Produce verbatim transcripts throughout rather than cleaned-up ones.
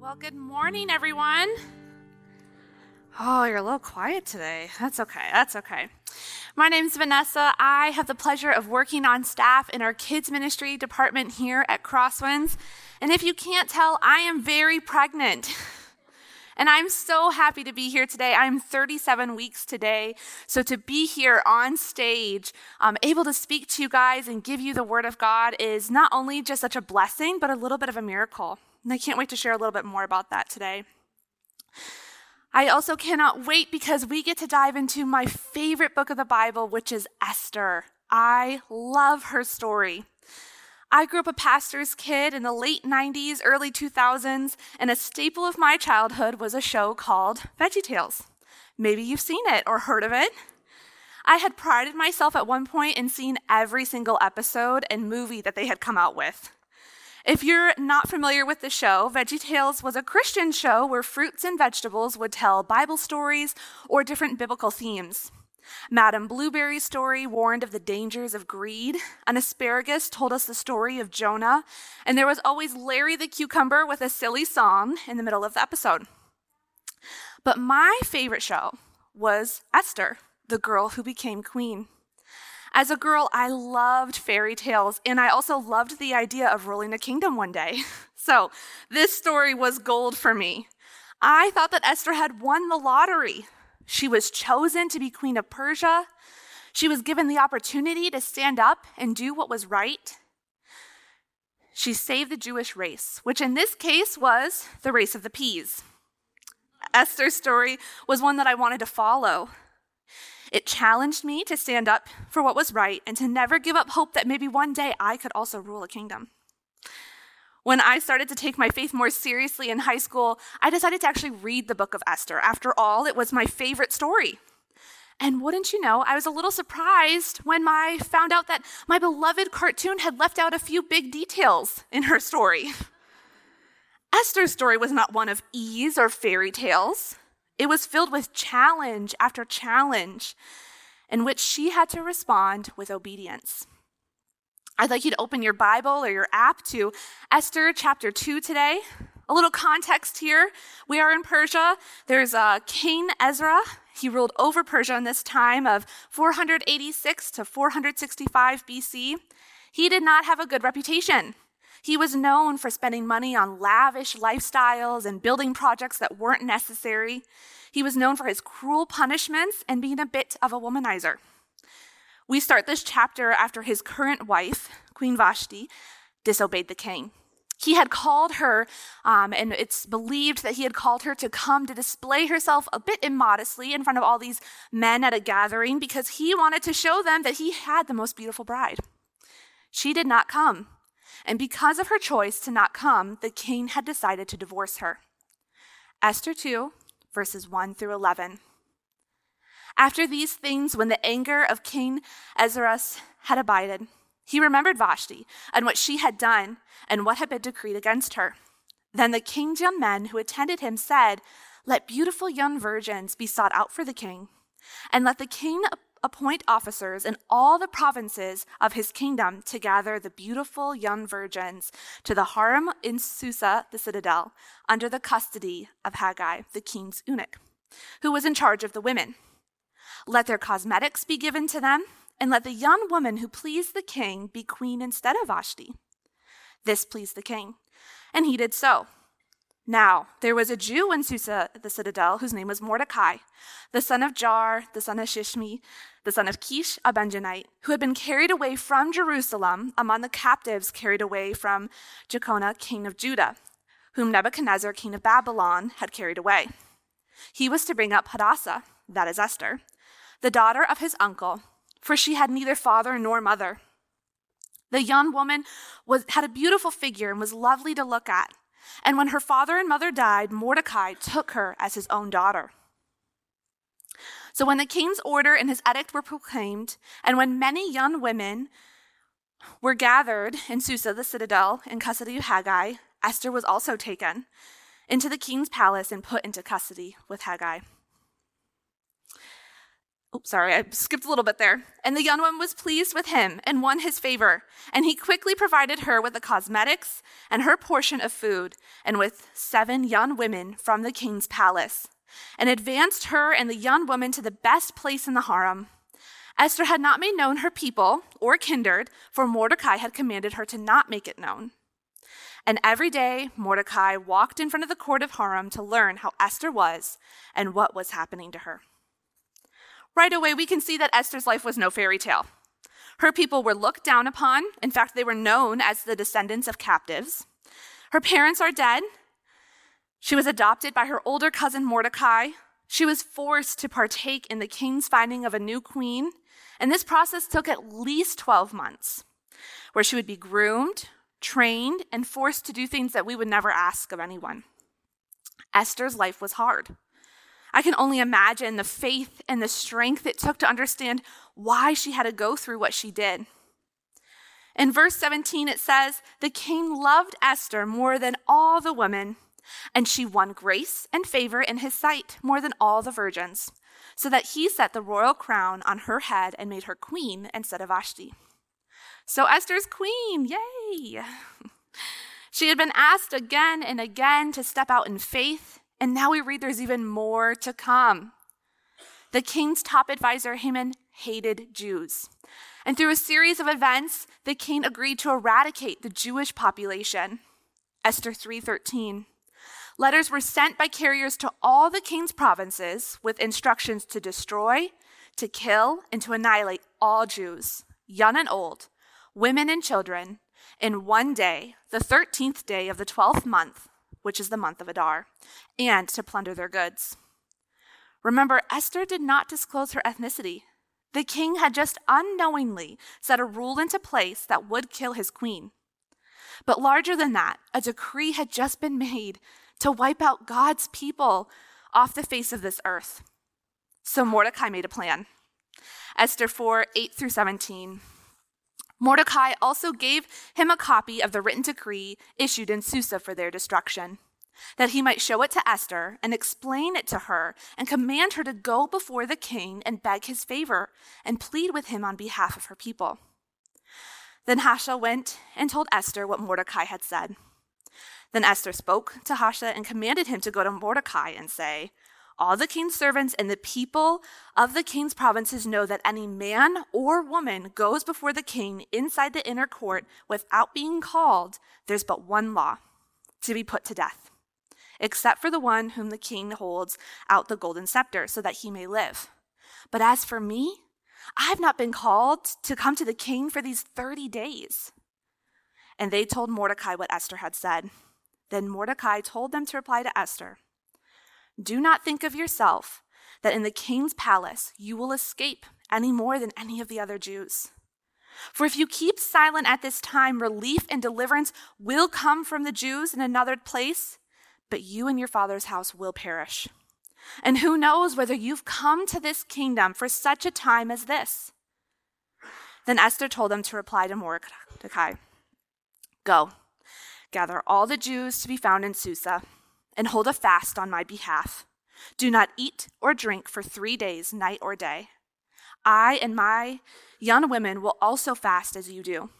Well, good morning, everyone. Oh, you're a little quiet today. That's okay. That's okay. My name's Vanessa. I have the pleasure of working on staff in our kids ministry department here at Crosswinds. And if you can't tell, I am very pregnant. And I'm so happy to be here today. I'm thirty-seven weeks today. So to be here on stage, um, able to speak to you guys and give you the word of God is not only just such a blessing, but a little bit of a miracle. And I can't wait to share a little bit more about that today. I also cannot wait because we get to dive into my favorite book of the Bible, which is Esther. I love her story. I grew up a pastor's kid in the late nineties, early two thousands, and a staple of my childhood was a show called VeggieTales. Maybe you've seen it or heard of it. I had prided myself at one point in seeing every single episode and movie that they had come out with. If you're not familiar with the show, VeggieTales was a Christian show where fruits and vegetables would tell Bible stories or different biblical themes. Madame Blueberry's story warned of the dangers of greed. An asparagus told us the story of Jonah. And there was always Larry the Cucumber with a silly song in the middle of the episode. But my favorite show was Esther, the girl who became queen. As a girl, I loved fairy tales, and I also loved the idea of ruling a kingdom one day. So this story was gold for me. I thought that Esther had won the lottery. She was chosen to be queen of Persia. She was given the opportunity to stand up and do what was right. She saved the Jewish race, which in this case was the race of the peas. Esther's story was one that I wanted to follow. It challenged me to stand up for what was right and to never give up hope that maybe one day I could also rule a kingdom. When I started to take my faith more seriously in high school, I decided to actually read the book of Esther. After all, it was my favorite story. And wouldn't you know, I was a little surprised when I found out that my beloved cartoon had left out a few big details in her story. Esther's story was not one of ease or fairy tales. It was filled with challenge after challenge, in which she had to respond with obedience. I'd like you to open your Bible or your app to Esther chapter two today. A little context here. We are in Persia. There's uh, King Ezra. He ruled over Persia in this time of four eighty-six to four sixty-five B C. He did not have a good reputation. He was known for spending money on lavish lifestyles and building projects that weren't necessary. He was known for his cruel punishments and being a bit of a womanizer. We start this chapter after his current wife, Queen Vashti, disobeyed the king. He had called her, um, and it's believed that he had called her to come to display herself a bit immodestly in front of all these men at a gathering because he wanted to show them that he had the most beautiful bride. She did not come. And because of her choice to not come, the king had decided to divorce her. Esther two, verses one through eleven. After these things, when the anger of King Ahasuerus had abided, he remembered Vashti and what she had done and what had been decreed against her. Then the king's young men who attended him said, "Let beautiful young virgins be sought out for the king, and let the king appoint officers in all the provinces of his kingdom to gather the beautiful young virgins to the harem in Susa, the citadel, under the custody of Haggai, the king's eunuch, who was in charge of the women. Let their cosmetics be given to them, and let the young woman who pleased the king be queen instead of Vashti." This pleased the king, and he did so. Now, there was a Jew in Susa, the citadel, whose name was Mordecai, the son of Jar, the son of Shishmi, the son of Kish, a Benjaminite, who had been carried away from Jerusalem among the captives carried away from Jeconah, king of Judah, whom Nebuchadnezzar, king of Babylon, had carried away. He was to bring up Hadassah, that is Esther, the daughter of his uncle, for she had neither father nor mother. The young woman was, had a beautiful figure and was lovely to look at. And when her father and mother died, Mordecai took her as his own daughter. So when the king's order and his edict were proclaimed, and when many young women were gathered in Susa, the citadel, in custody of Haggai, Esther was also taken into the king's palace and put into custody with Haggai. Oops, sorry, I skipped a little bit there. And the young one was pleased with him and won his favor. And he quickly provided her with the cosmetics and her portion of food, and with seven young women from the king's palace, and advanced her and the young woman to the best place in the harem. Esther had not made known her people or kindred, for Mordecai had commanded her to not make it known. And every day Mordecai walked in front of the court of Haram to learn how Esther was and what was happening to her. Right away, we can see that Esther's life was no fairy tale. Her people were looked down upon. In fact, they were known as the descendants of captives. Her parents are dead. She was adopted by her older cousin Mordecai. She was forced to partake in the king's finding of a new queen, and this process took at least twelve months, where she would be groomed, trained, and forced to do things that we would never ask of anyone. Esther's life was hard. I can only imagine the faith and the strength it took to understand why she had to go through what she did. In verse seventeen, it says, "The king loved Esther more than all the women, and she won grace and favor in his sight more than all the virgins, so that he set the royal crown on her head and made her queen instead of Vashti." So Esther's queen, yay! She had been asked again and again to step out in faith, and now we read there's even more to come. The king's top advisor, Haman, hated Jews. And through a series of events, the king agreed to eradicate the Jewish population. Esther three thirteen. Letters were sent by carriers to all the king's provinces with instructions to destroy, to kill, and to annihilate all Jews, young and old, women and children, in one day, the thirteenth day of the twelfth month, which is the month of Adar, and to plunder their goods. Remember, Esther did not disclose her ethnicity. The king had just unknowingly set a rule into place that would kill his queen. But larger than that, a decree had just been made to wipe out God's people off the face of this earth. So Mordecai made a plan. Esther four, eight through seventeen. Mordecai also gave him a copy of the written decree issued in Susa for their destruction, that he might show it to Esther and explain it to her and command her to go before the king and beg his favor and plead with him on behalf of her people. Then Hashel went and told Esther what Mordecai had said. Then Esther spoke to Hashel and commanded him to go to Mordecai and say, "All the king's servants and the people of the king's provinces know that any man or woman goes before the king inside the inner court without being called, there's but one law, to be put to death, except for the one whom the king holds out the golden scepter so that he may live. But as for me, I've not been called to come to the king for these thirty days. And they told Mordecai what Esther had said. Then Mordecai told them to reply to Esther, "Do not think of yourself that in the king's palace you will escape any more than any of the other Jews. For if you keep silent at this time, relief and deliverance will come from the Jews in another place, but you and your father's house will perish. And who knows whether you've come to this kingdom for such a time as this?" Then Esther told them to reply to Mordecai, "Go, gather all the Jews to be found in Susa, and hold a fast on my behalf. Do not eat or drink for three days, night or day. I and my young women will also fast as you do.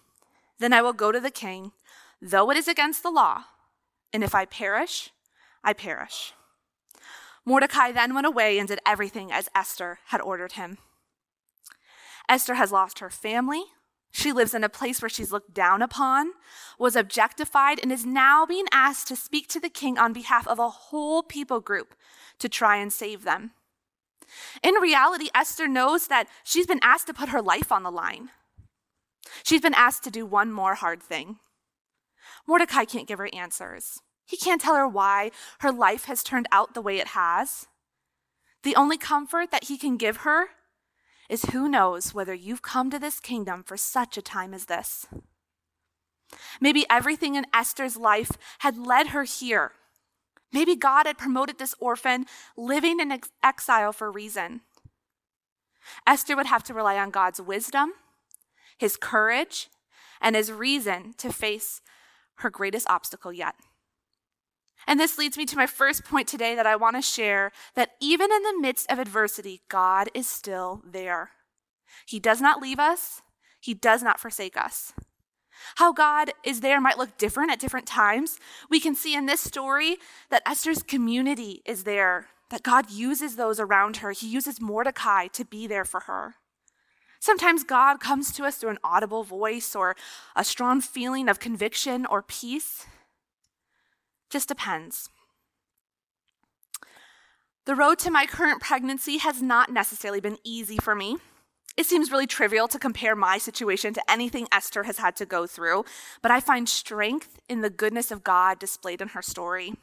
Then I will go to the king, though it is against the law. And if I perish, I perish." Mordecai then went away and did everything as Esther had ordered him. Esther has lost her family. She lives in a place where she's looked down upon, was objectified, and is now being asked to speak to the king on behalf of a whole people group to try and save them. In reality, Esther knows that she's been asked to put her life on the line. She's been asked to do one more hard thing. Mordecai can't give her answers. He can't tell her why her life has turned out the way it has. The only comfort that he can give her is, "Who knows whether you've come to this kingdom for such a time as this?" Maybe everything in Esther's life had led her here. Maybe God had promoted this orphan living in ex- exile for a reason. Esther would have to rely on God's wisdom, his courage, and his reason to face her greatest obstacle yet. And this leads me to my first point today that I want to share, that even in the midst of adversity, God is still there. He does not leave us. He does not forsake us. How God is there might look different at different times. We can see in this story that Esther's community is there, that God uses those around her. He uses Mordecai to be there for her. Sometimes God comes to us through an audible voice or a strong feeling of conviction or peace. Just depends. The road to my current pregnancy has not necessarily been easy for me. It seems really trivial to compare my situation to anything Esther has had to go through, but I find strength in the goodness of God displayed in her story.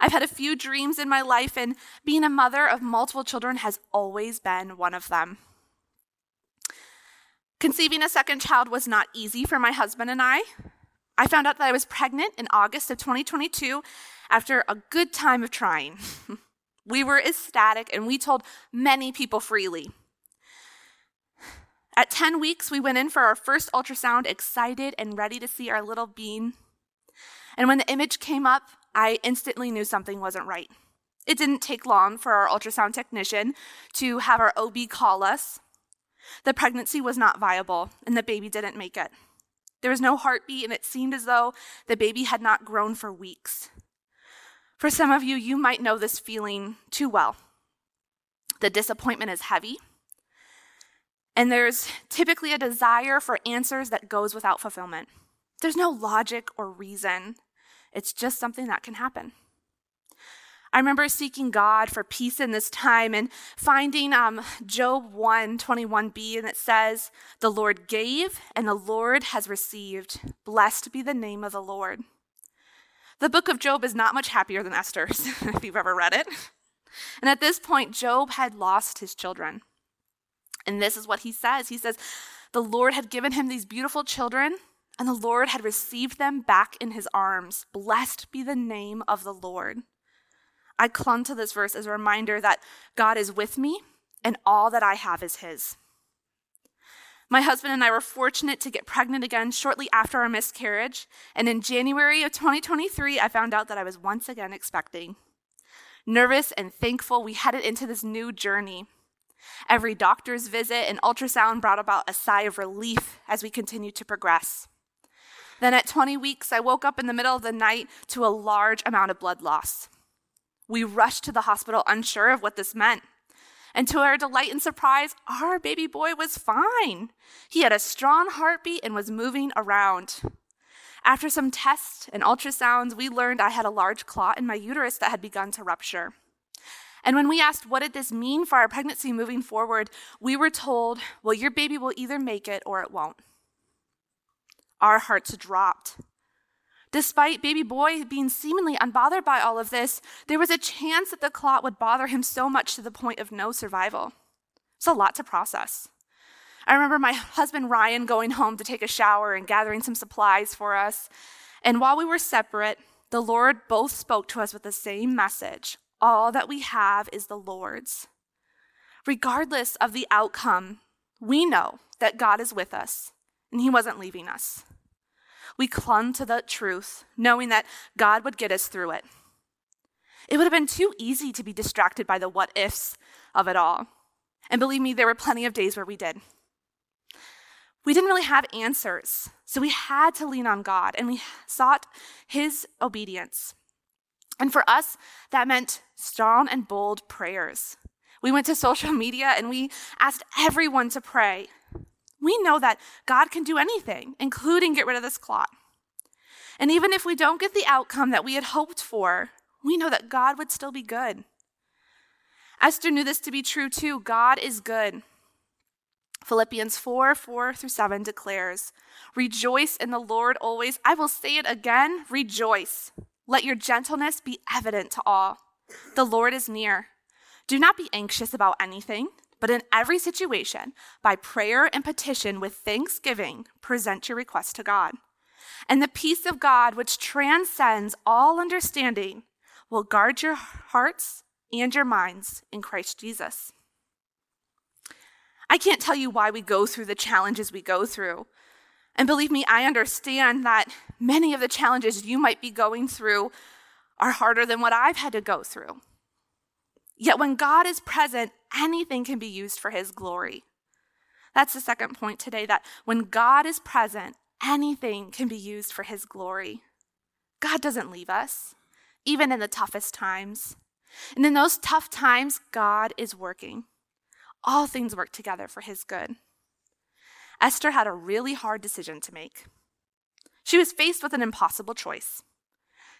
I've had a few dreams in my life, and being a mother of multiple children has always been one of them. Conceiving a second child was not easy for my husband and I. I found out that I was pregnant in August of twenty twenty-two after a good time of trying. We were ecstatic, and we told many people freely. At ten weeks, we went in for our first ultrasound, excited and ready to see our little bean. And when the image came up, I instantly knew something wasn't right. It didn't take long for our ultrasound technician to have our O B call us. The pregnancy was not viable, and the baby didn't make it. There was no heartbeat, and it seemed as though the baby had not grown for weeks. For some of you, you might know this feeling too well. The disappointment is heavy. And there's typically a desire for answers that goes without fulfillment. There's no logic or reason. It's just something that can happen. I remember seeking God for peace in this time and finding um, Job one twenty-one b, and it says, "The Lord gave and the Lord has received. Blessed be the name of the Lord." The book of Job is not much happier than Esther's, if you've ever read it. And at this point, Job had lost his children. And this is what he says. He says, the Lord had given him these beautiful children, and the Lord had received them back in his arms. Blessed be the name of the Lord. I clung to this verse as a reminder that God is with me, and all that I have is his. My husband and I were fortunate to get pregnant again shortly after our miscarriage, and in January of twenty twenty-three, I found out that I was once again expecting. Nervous and thankful, we headed into this new journey. Every doctor's visit and ultrasound brought about a sigh of relief as we continued to progress. Then at twenty weeks, I woke up in the middle of the night to a large amount of blood loss. We rushed to the hospital unsure of what this meant. And to our delight and surprise, our baby boy was fine. He had a strong heartbeat and was moving around. After some tests and ultrasounds, we learned I had a large clot in my uterus that had begun to rupture. And when we asked, what did this mean for our pregnancy moving forward, we were told, well, your baby will either make it or it won't. Our hearts dropped. Despite baby boy being seemingly unbothered by all of this, there was a chance that the clot would bother him so much to the point of no survival. It's a lot to process. I remember my husband Ryan going home to take a shower and gathering some supplies for us. And while we were separate, the Lord both spoke to us with the same message. All that we have is the Lord's. Regardless of the outcome, we know that God is with us, and he wasn't leaving us. We clung to the truth, knowing that God would get us through it. It would have been too easy to be distracted by the what-ifs of it all. And believe me, there were plenty of days where we did. We didn't really have answers, so we had to lean on God, and we sought his obedience. And for us, that meant strong and bold prayers. We went to social media and we asked everyone to pray. We know that God can do anything, including get rid of this clot. And even if we don't get the outcome that we had hoped for, we know that God would still be good. Esther knew this to be true too. God is good. Philippians four, four through seven declares, "Rejoice in the Lord always. I will say it again, rejoice. Let your gentleness be evident to all. The Lord is near. Do not be anxious about anything, but in every situation, by prayer and petition with thanksgiving, present your request to God. And the peace of God, which transcends all understanding, will guard your hearts and your minds in Christ Jesus." I can't tell you why we go through the challenges we go through. And believe me, I understand that many of the challenges you might be going through are harder than what I've had to go through. Yet when God is present, anything can be used for his glory. That's the second point today, that when God is present, anything can be used for his glory. God doesn't leave us, even in the toughest times. And in those tough times, God is working. All things work together for his good. Esther had a really hard decision to make. She was faced with an impossible choice.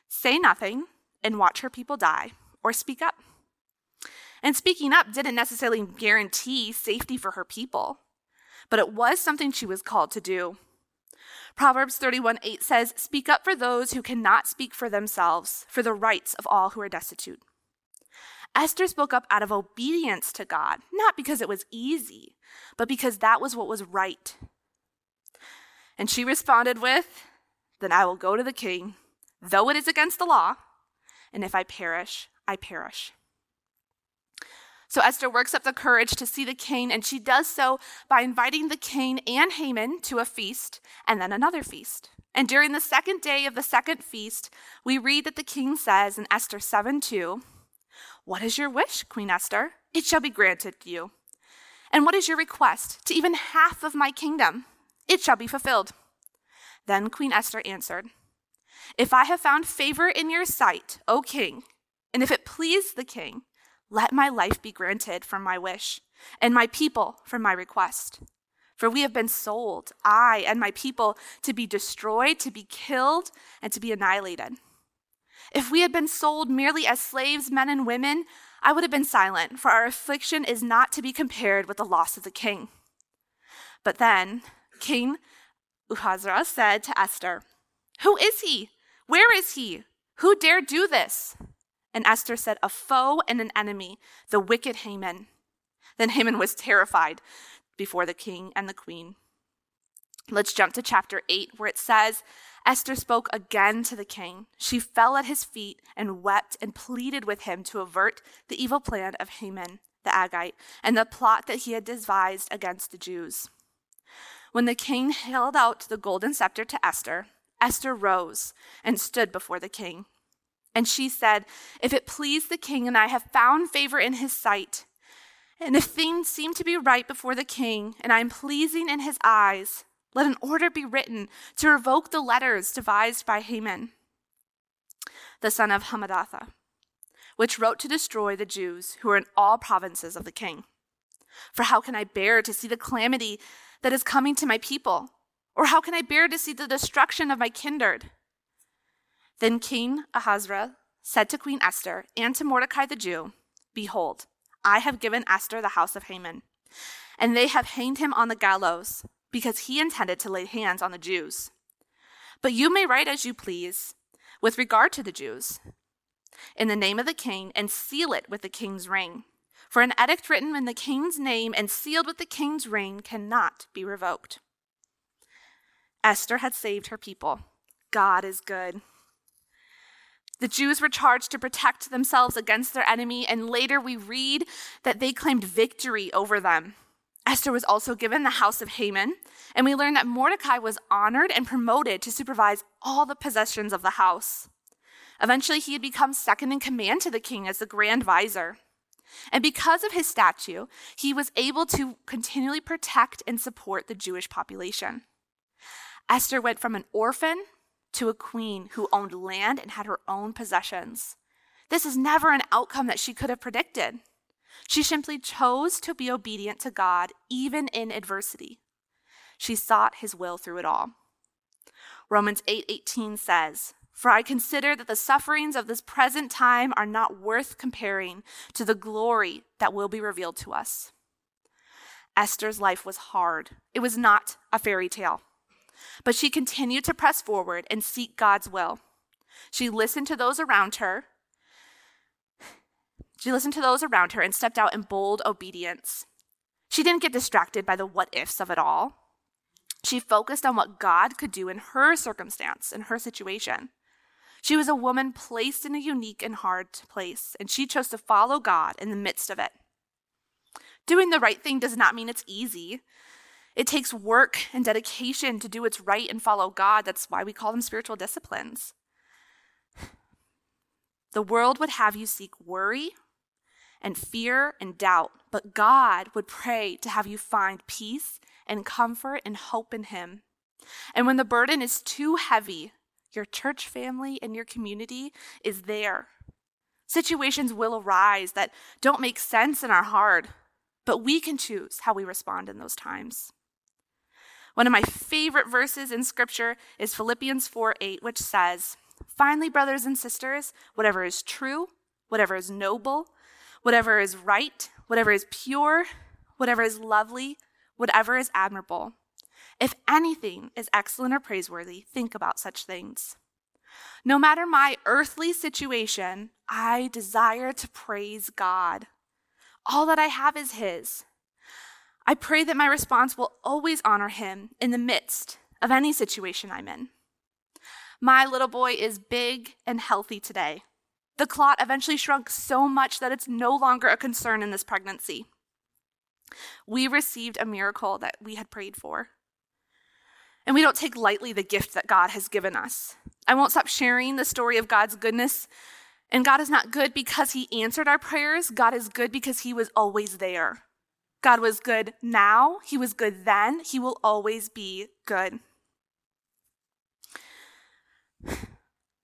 Say nothing and watch her people die, or speak up. And speaking up didn't necessarily guarantee safety for her people, but it was something she was called to do. Proverbs thirty-one eight says, "Speak up for those who cannot speak for themselves, for the rights of all who are destitute." Esther spoke up out of obedience to God, not because it was easy, but because that was what was right. And she responded with, "Then I will go to the king, though it is against the law, and if I perish, I perish." So Esther works up the courage to see the king, and she does so by inviting the king and Haman to a feast and then another feast. And during the second day of the second feast, we read that the king says in Esther seven two, "What is your wish, Queen Esther? It shall be granted to you. And what is your request to even half of my kingdom? It shall be fulfilled." Then Queen Esther answered, "If I have found favor in your sight, O king, and if it please the king, let my life be granted from my wish, and my people from my request. For we have been sold, I and my people, to be destroyed, to be killed, and to be annihilated. If we had been sold merely as slaves, men and women, I would have been silent, for our affliction is not to be compared with the loss of the king." But then King Ahasuerus said to Esther, "Who is he? Where is he? Who dare do this?" And Esther said, "A foe and an enemy, the wicked Haman." Then Haman was terrified before the king and the queen. Let's jump to chapter eight, where it says, Esther spoke again to the king. She fell at his feet and wept and pleaded with him to avert the evil plan of Haman the Agagite and the plot that he had devised against the Jews. When the king held out the golden scepter to Esther, Esther rose and stood before the king. And she said, "If it please the king, and I have found favor in his sight, and if things seem to be right before the king, and I am pleasing in his eyes, let an order be written to revoke the letters devised by Haman, the son of Hammedatha, which wrote to destroy the Jews who are in all provinces of the king. For how can I bear to see the calamity that is coming to my people? Or how can I bear to see the destruction of my kindred?" Then King Ahasuerus said to Queen Esther and to Mordecai the Jew, "Behold, I have given Esther the house of Haman, and they have hanged him on the gallows, because he intended to lay hands on the Jews. But you may write as you please with regard to the Jews in the name of the king, and seal it with the king's ring. For an edict written in the king's name and sealed with the king's ring cannot be revoked." Esther had saved her people. God is good. The Jews were charged to protect themselves against their enemy, and later we read that they claimed victory over them. Esther was also given the house of Haman, and we learn that Mordecai was honored and promoted to supervise all the possessions of the house. Eventually, he had become second in command to the king as the grand vizier. And because of his stature, he was able to continually protect and support the Jewish population. Esther went from an orphan to a queen who owned land and had her own possessions. This is never an outcome that she could have predicted. She simply chose to be obedient to God, even in adversity. She sought his will through it all. Romans eight eighteen says, "For I consider that the sufferings of this present time are not worth comparing to the glory that will be revealed to us." Esther's life was hard. It was not a fairy tale. But she continued to press forward and seek God's will. She listened to those around her. She listened to those around her and stepped out in bold obedience. She didn't get distracted by the what-ifs of it all. She focused on what God could do in her circumstance, in her situation. She was a woman placed in a unique and hard place, and she chose to follow God in the midst of it. Doing the right thing does not mean it's easy. It takes work and dedication to do what's right and follow God. That's why we call them spiritual disciplines. The world would have you seek worry and fear and doubt, but God would pray to have you find peace and comfort and hope in him. And when the burden is too heavy, your church family and your community is there. Situations will arise that don't make sense and are hard, but we can choose how we respond in those times. One of my favorite verses in scripture is Philippians four eight, which says, "Finally, brothers and sisters, whatever is true, whatever is noble, whatever is right, whatever is pure, whatever is lovely, whatever is admirable, if anything is excellent or praiseworthy, think about such things." No matter my earthly situation, I desire to praise God. All that I have is his. I pray that my response will always honor him in the midst of any situation I'm in. My little boy is big and healthy today. The clot eventually shrunk so much that it's no longer a concern in this pregnancy. We received a miracle that we had prayed for. And we don't take lightly the gift that God has given us. I won't stop sharing the story of God's goodness. And God is not good because he answered our prayers. God is good because he was always there. God was good now. He was good then. He will always be good.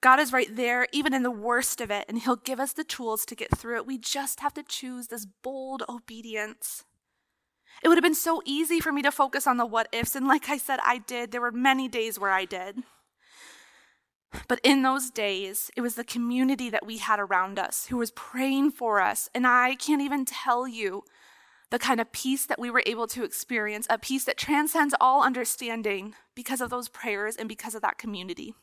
God is right there, even in the worst of it, and he'll give us the tools to get through it. We just have to choose this bold obedience. It would have been so easy for me to focus on the what ifs, and like I said, I did. There were many days where I did. But in those days, it was the community that we had around us who was praying for us, and I can't even tell you the kind of peace that we were able to experience, a peace that transcends all understanding because of those prayers and because of that community.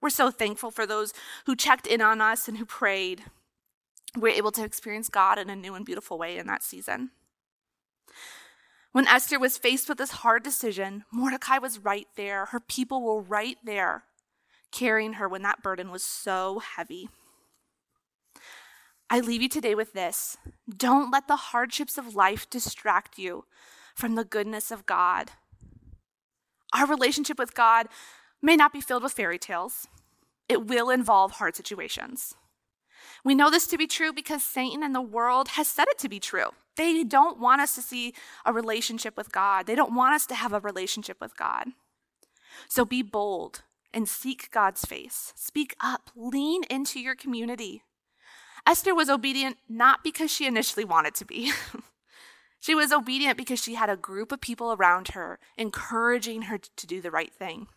We're so thankful for those who checked in on us and who prayed. We're able to experience God in a new and beautiful way in that season. When Esther was faced with this hard decision, Mordecai was right there. Her people were right there, carrying her when that burden was so heavy. I leave you today with this. Don't let the hardships of life distract you from the goodness of God. Our relationship with God may not be filled with fairy tales. It will involve hard situations. We know this to be true because Satan and the world has said it to be true. They don't want us to see a relationship with God. They don't want us to have a relationship with God. So be bold and seek God's face. Speak up. Lean into your community. Esther was obedient not because she initially wanted to be. She was obedient because she had a group of people around her encouraging her to do the right thing.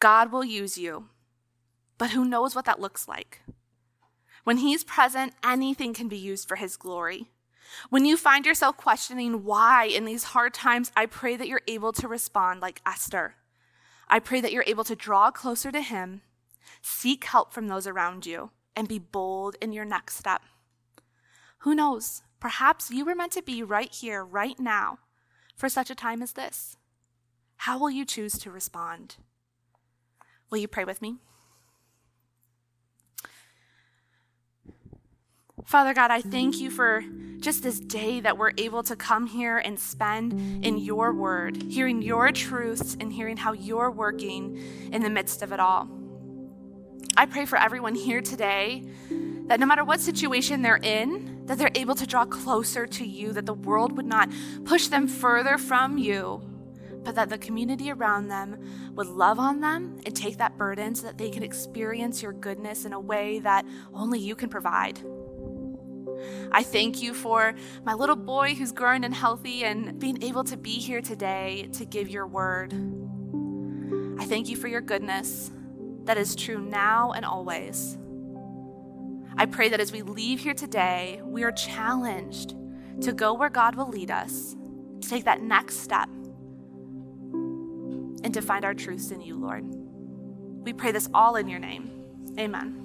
God will use you, but who knows what that looks like? When he's present, anything can be used for his glory. When you find yourself questioning why in these hard times, I pray that you're able to respond like Esther. I pray that you're able to draw closer to him, seek help from those around you, and be bold in your next step. Who knows? Perhaps you were meant to be right here, right now, for such a time as this. How will you choose to respond? Will you pray with me? Father God, I thank you for just this day that we're able to come here and spend in your word, hearing your truths and hearing how you're working in the midst of it all. I pray for everyone here today that no matter what situation they're in, that they're able to draw closer to you, that the world would not push them further from you, but that the community around them would love on them and take that burden so that they can experience your goodness in a way that only you can provide. I thank you for my little boy who's growing and healthy and being able to be here today to give your word. I thank you for your goodness that is true now and always. I pray that as we leave here today, we are challenged to go where God will lead us, to take that next step, and to find our truths in you, Lord. We pray this all in your name. Amen.